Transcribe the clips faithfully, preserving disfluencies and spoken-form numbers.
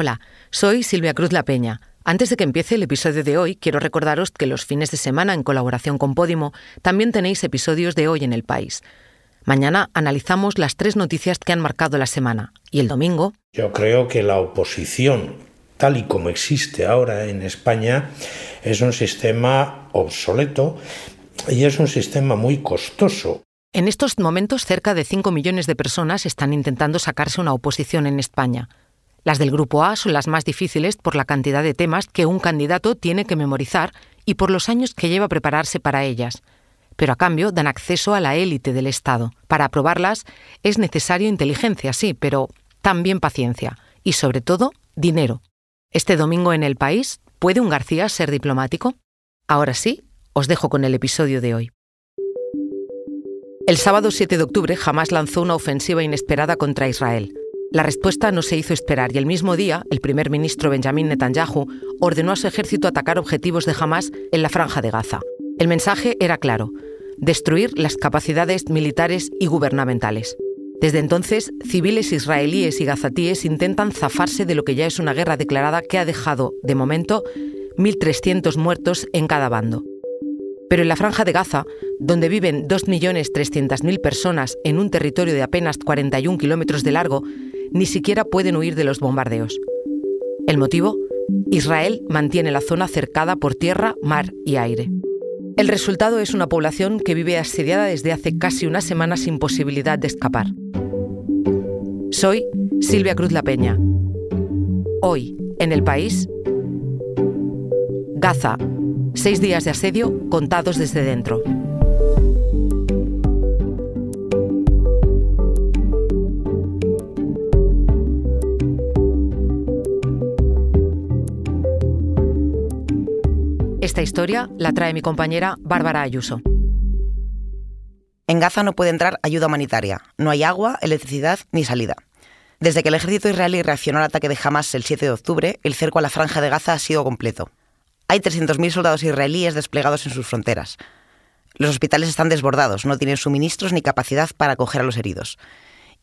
Hola, soy Silvia Cruz La Peña. Antes de que empiece el episodio de hoy, quiero recordaros que los fines de semana, en colaboración con Pódimo, también tenéis episodios de Hoy en El País. Mañana analizamos las tres noticias que han marcado la semana. ¿Y el domingo? Yo creo que la oposición, tal y como existe ahora en España, es un sistema obsoleto y es un sistema muy costoso. En estos momentos, cerca de cinco millones de personas están intentando sacarse una oposición en España. Las del Grupo A son las más difíciles por la cantidad de temas que un candidato tiene que memorizar y por los años que lleva prepararse para ellas. Pero a cambio dan acceso a la élite del Estado. Para aprobarlas es necesario inteligencia, sí, pero también paciencia. Y sobre todo, dinero. Este domingo en El País, ¿puede un García ser diplomático? Ahora sí, os dejo con el episodio de hoy. El sábado siete de octubre, Hamás lanzó una ofensiva inesperada contra Israel. La respuesta no se hizo esperar y el mismo día, el primer ministro Benjamin Netanyahu ordenó a su ejército atacar objetivos de Hamás en la Franja de Gaza. El mensaje era claro: destruir las capacidades militares y gubernamentales. Desde entonces, civiles israelíes y gazatíes intentan zafarse de lo que ya es una guerra declarada que ha dejado, de momento, mil trescientos muertos en cada bando. Pero en la Franja de Gaza, donde viven dos millones trescientas mil personas en un territorio de apenas cuarenta y un kilómetros de largo, ni siquiera pueden huir de los bombardeos. ¿El motivo? Israel mantiene la zona cercada por tierra, mar y aire. El resultado es una población que vive asediada desde hace casi una semana sin posibilidad de escapar. Soy Silvia Cruz La Peña. Hoy, en El País, Gaza. Seis días de asedio contados desde dentro. Esta historia la trae mi compañera Bárbara Ayuso. En Gaza no puede entrar ayuda humanitaria. No hay agua, electricidad ni salida. Desde que el ejército israelí reaccionó al ataque de Hamás el siete de octubre, el cerco a la Franja de Gaza ha sido completo. Hay trescientos mil soldados israelíes desplegados en sus fronteras. Los hospitales están desbordados, no tienen suministros ni capacidad para acoger a los heridos.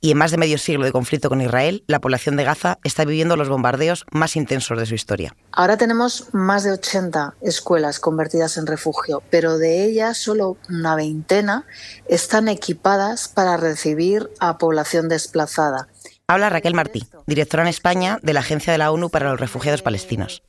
Y en más de medio siglo de conflicto con Israel, la población de Gaza está viviendo los bombardeos más intensos de su historia. Ahora tenemos más de ochenta escuelas convertidas en refugio, pero de ellas solo una veintena están equipadas para recibir a población desplazada. Habla Raquel Martí, directora en España de la Agencia de la ONU para los Refugiados Palestinos.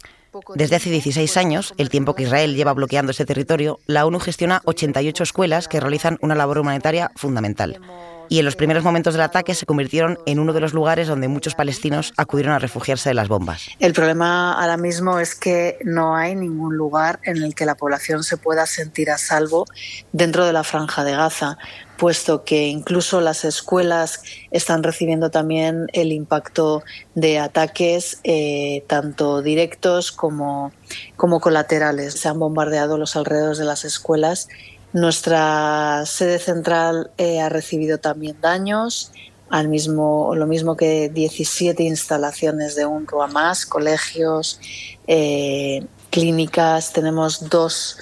Desde hace dieciséis años, el tiempo que Israel lleva bloqueando este territorio, la ONU gestiona ochenta y ocho escuelas que realizan una labor humanitaria fundamental. Y en los primeros momentos del ataque se convirtieron en uno de los lugares donde muchos palestinos acudieron a refugiarse de las bombas. El problema ahora mismo es que no hay ningún lugar en el que la población se pueda sentir a salvo dentro de la Franja de Gaza, puesto que incluso las escuelas están recibiendo también el impacto de ataques eh, tanto directos como, como colaterales. Se han bombardeado los alrededores de las escuelas. Nuestra sede central eh, ha recibido también daños, al mismo, lo mismo que diecisiete instalaciones de UNRWA más, colegios, eh, clínicas. Tenemos dos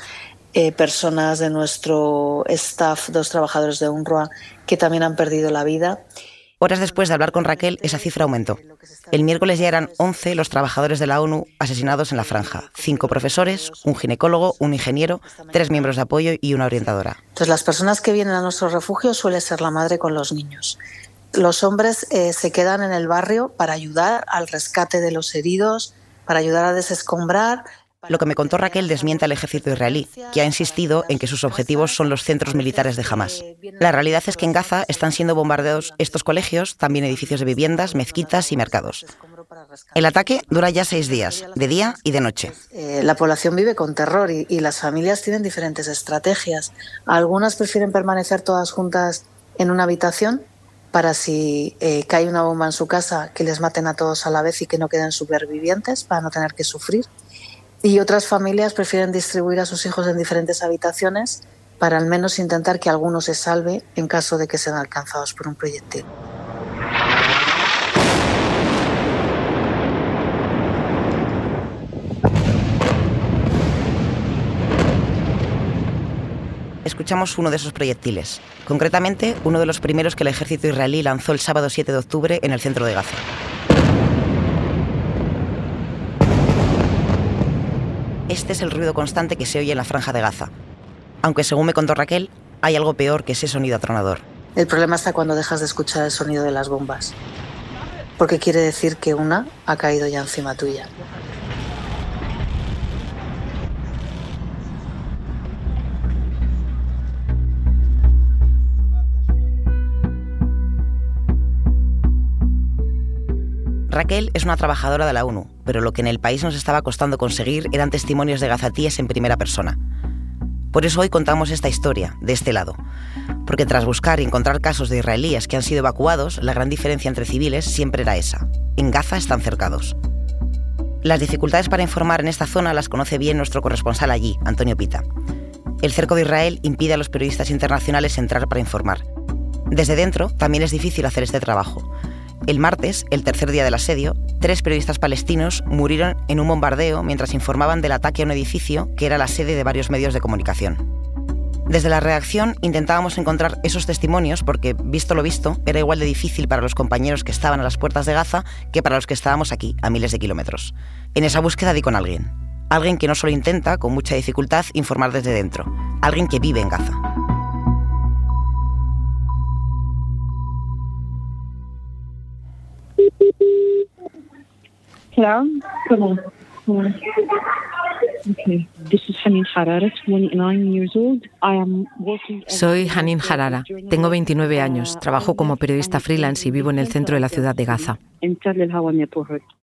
eh, personas de nuestro staff, dos trabajadores de UNRWA, que también han perdido la vida. Horas después de hablar con Raquel, esa cifra aumentó. El miércoles ya eran once los trabajadores de la ONU asesinados en la franja. Cinco profesores, un ginecólogo, un ingeniero, tres miembros de apoyo y una orientadora. Entonces, las personas que vienen a nuestro refugio suele ser la madre con los niños. Los hombres eh, se quedan en el barrio para ayudar al rescate de los heridos, para ayudar a desescombrar. Lo que me contó Raquel desmiente al ejército israelí, que ha insistido en que sus objetivos son los centros militares de Hamás. La realidad es que en Gaza están siendo bombardeados estos colegios, también edificios de viviendas, mezquitas y mercados. El ataque dura ya seis días, de día y de noche. Eh, la población vive con terror y, y las familias tienen diferentes estrategias. Algunas prefieren permanecer todas juntas en una habitación para si eh, cae una bomba en su casa, que les maten a todos a la vez y que no queden supervivientes para no tener que sufrir. Y otras familias prefieren distribuir a sus hijos en diferentes habitaciones para al menos intentar que alguno se salve en caso de que sean alcanzados por un proyectil. Escuchamos uno de esos proyectiles, concretamente uno de los primeros que el ejército israelí lanzó el sábado siete de octubre en el centro de Gaza. este es el ruido constante que se oye en la Franja de Gaza. Aunque, según me contó Raquel, hay algo peor que ese sonido atronador. El problema está cuando dejas de escuchar el sonido de las bombas, porque quiere decir que una ha caído ya encima tuya. Raquel es una trabajadora de la ONU, pero lo que en El País nos estaba costando conseguir eran testimonios de gazatíes en primera persona. Por eso hoy contamos esta historia, de este lado. Porque tras buscar y encontrar casos de israelíes que han sido evacuados, la gran diferencia entre civiles siempre era esa. En Gaza están cercados. Las dificultades para informar en esta zona las conoce bien nuestro corresponsal allí, Antonio Pita. El cerco de Israel impide a los periodistas internacionales entrar para informar. Desde dentro también es difícil hacer este trabajo. El martes, el tercer día del asedio, tres periodistas palestinos murieron en un bombardeo mientras informaban del ataque a un edificio que era la sede de varios medios de comunicación. Desde la redacción intentábamos encontrar esos testimonios porque, visto lo visto, era igual de difícil para los compañeros que estaban a las puertas de Gaza que para los que estábamos aquí, a miles de kilómetros. En esa búsqueda di con alguien. Alguien que no solo intenta, con mucha dificultad, informar desde dentro. Alguien que vive en Gaza. Hello. Come on. Come on. Okay. This is Hanin Harara, twenty-nine years old. I am working as... Soy Hanin Harara. Tengo veintinueve años. Trabajo como periodista freelance y vivo en el centro de la ciudad de Gaza.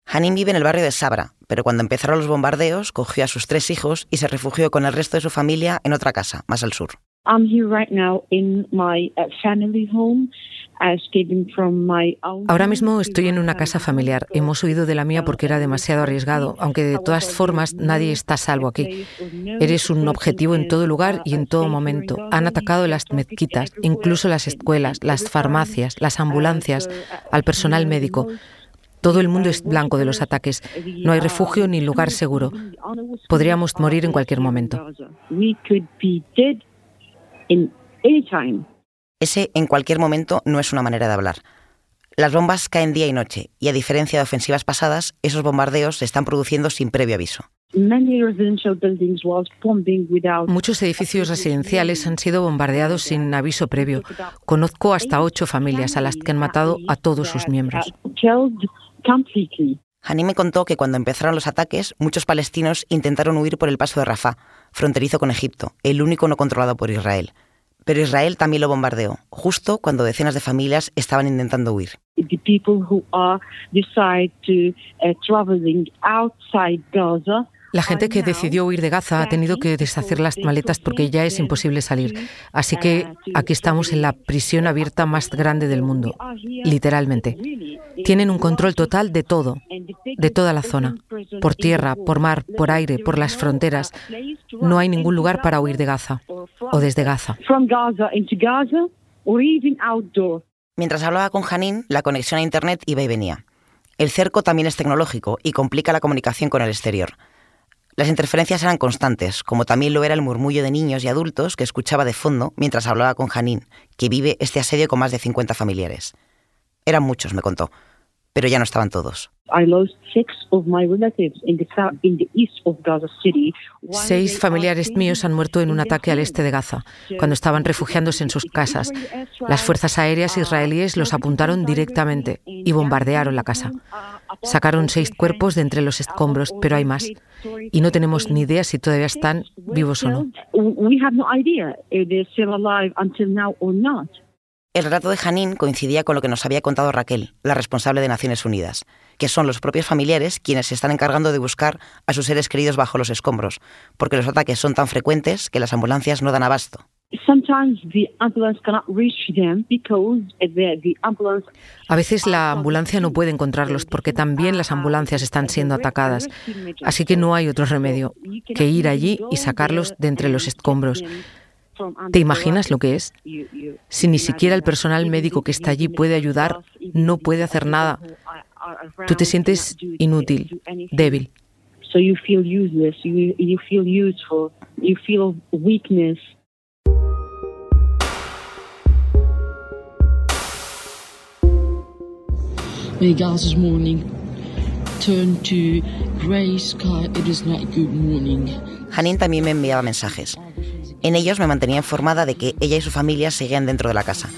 Hanin vive en el barrio de Sabra, pero cuando empezaron los bombardeos, cogió a sus tres hijos y se refugió con el resto de su familia en otra casa, más al sur. I'm here right now in my family home. Ahora mismo estoy en una casa familiar. Hemos huido de la mía porque era demasiado arriesgado, aunque de todas formas nadie está a salvo aquí. Eres un objetivo en todo lugar y en todo momento. Han atacado las mezquitas, incluso las escuelas, las farmacias, las ambulancias, al personal médico. Todo el mundo es blanco de los ataques. No hay refugio ni lugar seguro. Podríamos morir en cualquier momento. Ese, en cualquier momento, no es una manera de hablar. Las bombas caen día y noche, y a diferencia de ofensivas pasadas, esos bombardeos se están produciendo sin previo aviso. Muchos edificios residenciales han sido bombardeados sin aviso previo. Conozco hasta ocho familias a las que han matado a todos sus miembros. Hanin me contó que cuando empezaron los ataques, muchos palestinos intentaron huir por el paso de Rafah, fronterizo con Egipto, el único no controlado por Israel. Pero Israel también lo bombardeó, justo cuando decenas de familias estaban intentando huir. La gente que decidió huir de Gaza ha tenido que deshacer las maletas porque ya es imposible salir. Así que aquí estamos en la prisión abierta más grande del mundo, literalmente. Tienen un control total de todo, de toda la zona. Por tierra, por mar, por aire, por las fronteras. No hay ningún lugar para huir de Gaza. O desde Gaza. Mientras hablaba con Hanin, la conexión a Internet iba y venía. El cerco también es tecnológico y complica la comunicación con el exterior. Las interferencias eran constantes, como también lo era el murmullo de niños y adultos que escuchaba de fondo mientras hablaba con Hanin, que vive este asedio con más de cincuenta familiares. Eran muchos, me contó, pero ya no estaban todos. Seis familiares míos han muerto en un ataque al este de Gaza, cuando estaban refugiándose en sus casas. Las fuerzas aéreas israelíes los apuntaron directamente y bombardearon la casa. Sacaron seis cuerpos de entre los escombros, pero hay más. Y no tenemos ni idea si todavía están vivos o no. El relato de Hanin coincidía con lo que nos había contado Raquel, la responsable de Naciones Unidas, que son los propios familiares quienes se están encargando de buscar a sus seres queridos bajo los escombros, porque los ataques son tan frecuentes que las ambulancias no dan abasto. A veces la ambulancia no puede encontrarlos porque también las ambulancias están siendo atacadas, así que no hay otro remedio que ir allí y sacarlos de entre los escombros. ¿Te imaginas lo que es? Si ni siquiera el personal médico que está allí puede ayudar, no puede hacer nada. Tú te sientes inútil, débil. turn to gray sky, it is not good morning. Hanin también me enviaba mensajes. En ellos me mantenía informada de que ella y su familia seguían dentro de la casa,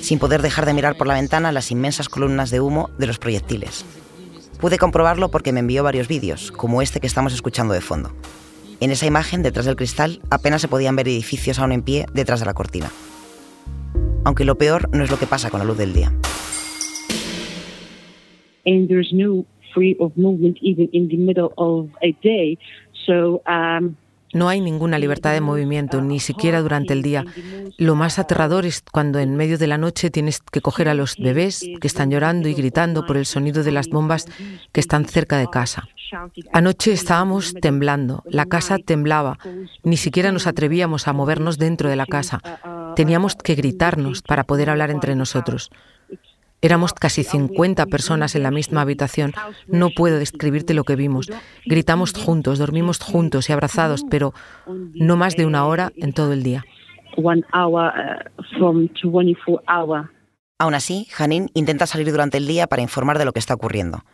sin poder dejar de mirar por la ventana las inmensas columnas de humo de los proyectiles. Pude comprobarlo porque me envió varios vídeos, como este que estamos escuchando de fondo. En esa imagen, detrás del cristal, apenas se podían ver edificios aún en pie detrás de la cortina. Aunque lo peor no es lo que pasa con la luz del día. And there's no free of movement even in the middle of a day. So, um... No hay ninguna libertad de movimiento, ni siquiera durante el día. Lo más aterrador es cuando en medio de la noche tienes que coger a los bebés que están llorando y gritando por el sonido de las bombas que están cerca de casa. Anoche estábamos temblando, la casa temblaba, ni siquiera nos atrevíamos a movernos dentro de la casa. Teníamos que gritarnos para poder hablar entre nosotros. Éramos casi cincuenta personas en la misma habitación. No puedo describirte lo que vimos. Gritamos juntos, dormimos juntos y abrazados, pero no más de una hora en todo el día. Aún así, Hanin intenta salir durante el día para informar de lo que está ocurriendo.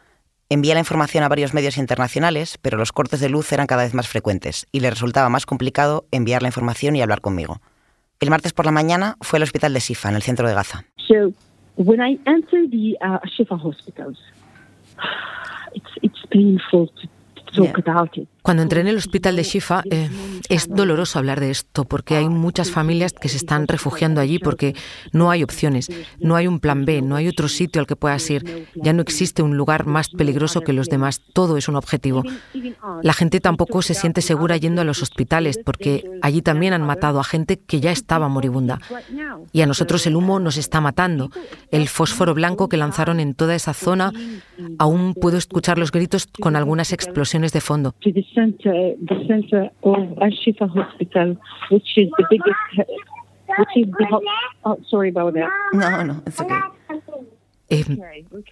Envía la información a varios medios internacionales, pero los cortes de luz eran cada vez más frecuentes y le resultaba más complicado enviar la información y hablar conmigo. El martes por la mañana fue al hospital de Shifa, en el centro de Gaza. Sí. When I enter the uh, Shifa hospitals, it's it's painful to talk about it. Cuando entré en el hospital de Shifa, eh, es doloroso hablar de esto porque hay muchas familias que se están refugiando allí porque no hay opciones, no hay un plan B, no hay otro sitio al que puedas ir. Ya no existe un lugar más peligroso que los demás, todo es un objetivo. La gente tampoco se siente segura yendo a los hospitales porque allí también han matado a gente que ya estaba moribunda. Y a nosotros el humo nos está matando. El fósforo blanco que lanzaron en toda esa zona, aún puedo escuchar los gritos con algunas explosiones de fondo. Center, the center of Ashifa hospital, which is the biggest, which is the, oh, sorry about that. No, no, it's okay. Eh,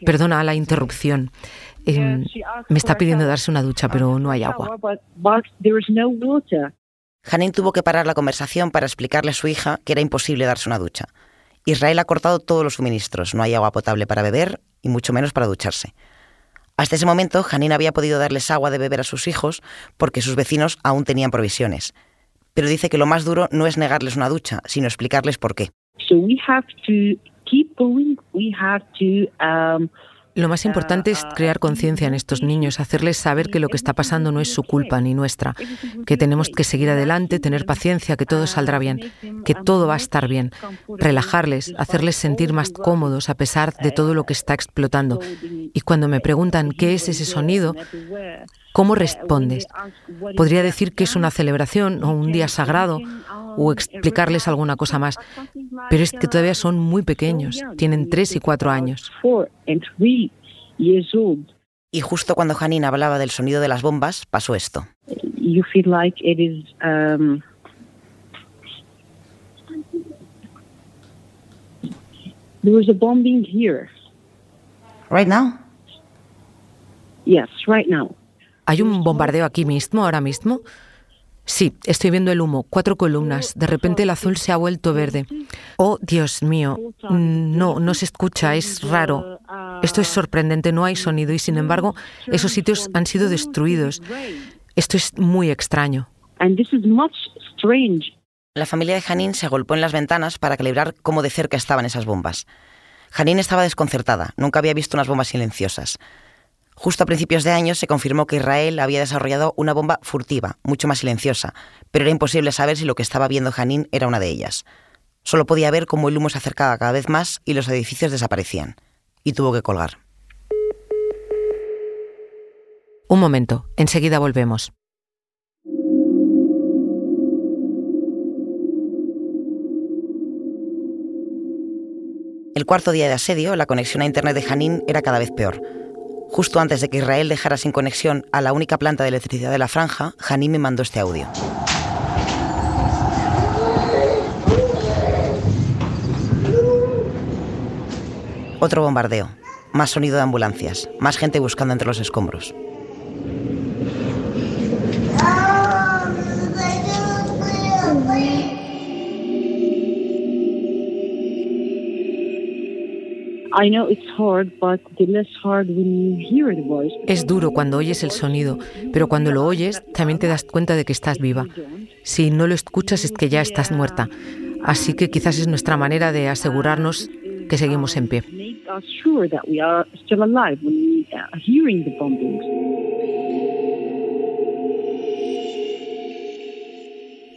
perdona la interrupción. Eh, me está pidiendo darse una ducha, pero no hay agua. Hanin tuvo que parar la conversación para explicarle a su hija que era imposible darse una ducha. Israel ha cortado todos los suministros. No hay agua potable para beber y mucho menos para ducharse. Hasta ese momento, Hanin había podido darles agua de beber a sus hijos porque sus vecinos aún tenían provisiones. Pero dice que lo más duro no es negarles una ducha, sino explicarles por qué. Lo más importante es crear conciencia en estos niños, hacerles saber que lo que está pasando no es su culpa ni nuestra, que tenemos que seguir adelante, tener paciencia, que todo saldrá bien, que todo va a estar bien, relajarles, hacerles sentir más cómodos a pesar de todo lo que está explotando. Y cuando me preguntan qué es ese sonido, ¿cómo respondes? Podría decir que es una celebración o un día sagrado o explicarles alguna cosa más, pero es que todavía son muy pequeños, tienen tres y cuatro años. Y justo cuando Hanin hablaba del sonido de las bombas, pasó esto. You feel like it is, um... There was a bombing here. Right now? Yes, right now. ¿Hay un bombardeo aquí mismo, ahora mismo? Sí, estoy viendo el humo, cuatro columnas. De repente el azul se ha vuelto verde. Oh, Dios mío, no, no se escucha, es raro. Esto es sorprendente, no hay sonido y, sin embargo, esos sitios han sido destruidos. Esto es muy extraño. La familia de Hanin se agolpó en las ventanas para calibrar cómo de cerca estaban esas bombas. Hanin estaba desconcertada, nunca había visto unas bombas silenciosas. Justo a principios de año se confirmó que Israel había desarrollado una bomba furtiva, mucho más silenciosa, pero era imposible saber si lo que estaba viendo Hanin era una de ellas. Solo podía ver cómo el humo se acercaba cada vez más y los edificios desaparecían. Y tuvo que colgar. Un momento, enseguida volvemos. El cuarto día de asedio, la conexión a internet de Hanin era cada vez peor. Justo antes de que Israel dejara sin conexión a la única planta de electricidad de la franja, Hanin me mandó este audio. Otro bombardeo, más sonido de ambulancias, más gente buscando entre los escombros. Es duro cuando oyes el sonido, pero cuando lo oyes también te das cuenta de que estás viva. Si no lo escuchas es que ya estás muerta. Así que quizás es nuestra manera de asegurarnos que seguimos en pie.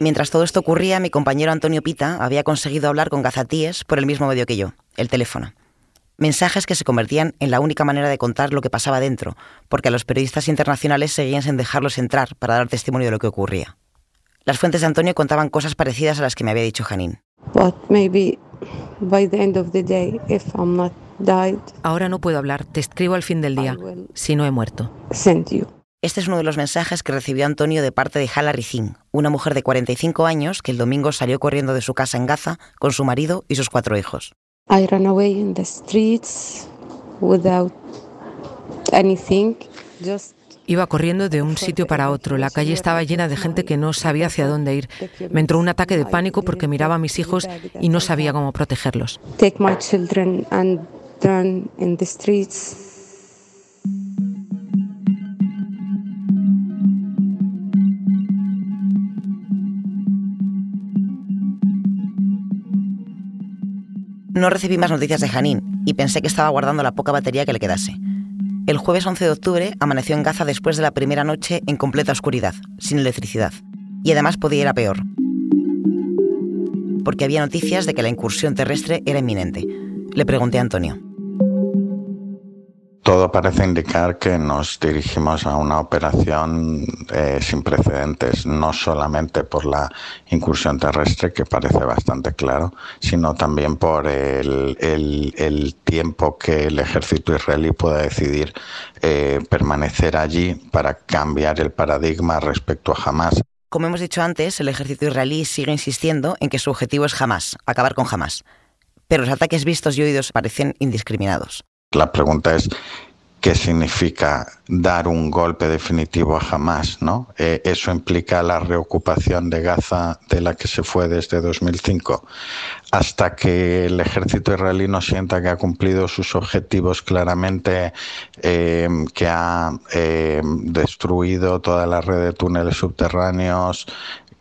Mientras todo esto ocurría, mi compañero Antonio Pita había conseguido hablar con gazatíes por el mismo medio que yo, el teléfono. Mensajes que se convertían en la única manera de contar lo que pasaba dentro, porque a los periodistas internacionales seguían sin dejarlos entrar para dar testimonio de lo que ocurría. Las fuentes de Antonio contaban cosas parecidas a las que me había dicho Hanin. Ahora no puedo hablar, te escribo al fin del día, si no he muerto. Este es uno de los mensajes que recibió Antonio de parte de Hala Rizin, una mujer de cuarenta y cinco años que el domingo salió corriendo de su casa en Gaza con su marido y sus cuatro hijos. I ran away in the streets without anything, just... Iba corriendo de un sitio para otro. La calle estaba llena de gente que no sabía hacia dónde ir. Me entró un ataque de pánico porque miraba a mis hijos y no sabía cómo protegerlos. Take my children and run in the streets. No recibí más noticias de Hanin y pensé que estaba guardando la poca batería que le quedase. El jueves once de octubre amaneció en Gaza después de la primera noche en completa oscuridad, sin electricidad. Y además podía ir a peor, porque había noticias de que la incursión terrestre era inminente. Le pregunté a Antonio. Todo parece indicar que nos dirigimos a una operación eh, sin precedentes, no solamente por la incursión terrestre, que parece bastante claro, sino también por el, el, el tiempo que el ejército israelí pueda decidir eh, permanecer allí para cambiar el paradigma respecto a Hamás. Como hemos dicho antes, el ejército israelí sigue insistiendo en que su objetivo es Hamás, acabar con Hamás. Pero los ataques vistos y oídos parecen indiscriminados. La pregunta es, ¿qué significa dar un golpe definitivo a Hamás, ¿no? Eh, ¿Eso implica la reocupación de Gaza de la que se fue desde dos mil cinco? Hasta que el ejército israelí no sienta que ha cumplido sus objetivos claramente, eh, que ha eh, destruido toda la red de túneles subterráneos,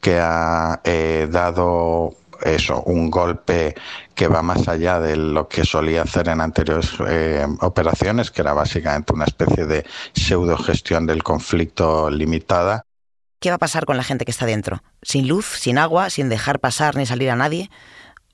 que ha eh, dado... Eso, un golpe que va más allá de lo que solía hacer en anteriores eh, operaciones, que era básicamente una especie de pseudogestión del conflicto limitada. ¿Qué va a pasar con la gente que está dentro? Sin luz, sin agua, sin dejar pasar ni salir a nadie.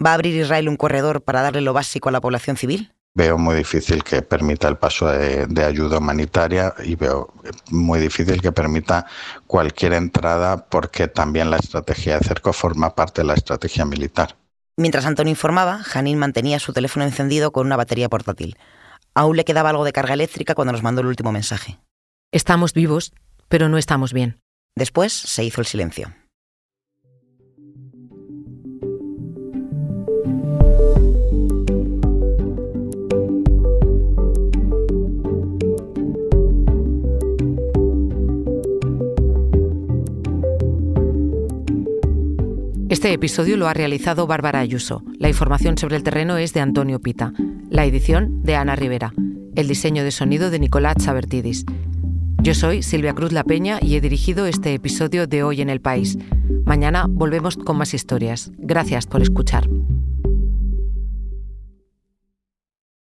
¿Va a abrir Israel un corredor para darle lo básico a la población civil? Veo muy difícil que permita el paso de, de ayuda humanitaria y veo muy difícil que permita cualquier entrada, porque también la estrategia de cerco forma parte de la estrategia militar. Mientras Antonio informaba, Hanin mantenía su teléfono encendido con una batería portátil. Aún le quedaba algo de carga eléctrica cuando nos mandó el último mensaje. Estamos vivos, pero no estamos bien. Después se hizo el silencio. Este episodio lo ha realizado Bárbara Ayuso. La información sobre el terreno es de Antonio Pita. La edición de Ana Rivera. El diseño de sonido de Nicolás Chabertidis. Yo soy Silvia Cruz La Peña y he dirigido este episodio de Hoy en El País. Mañana volvemos con más historias. Gracias por escuchar.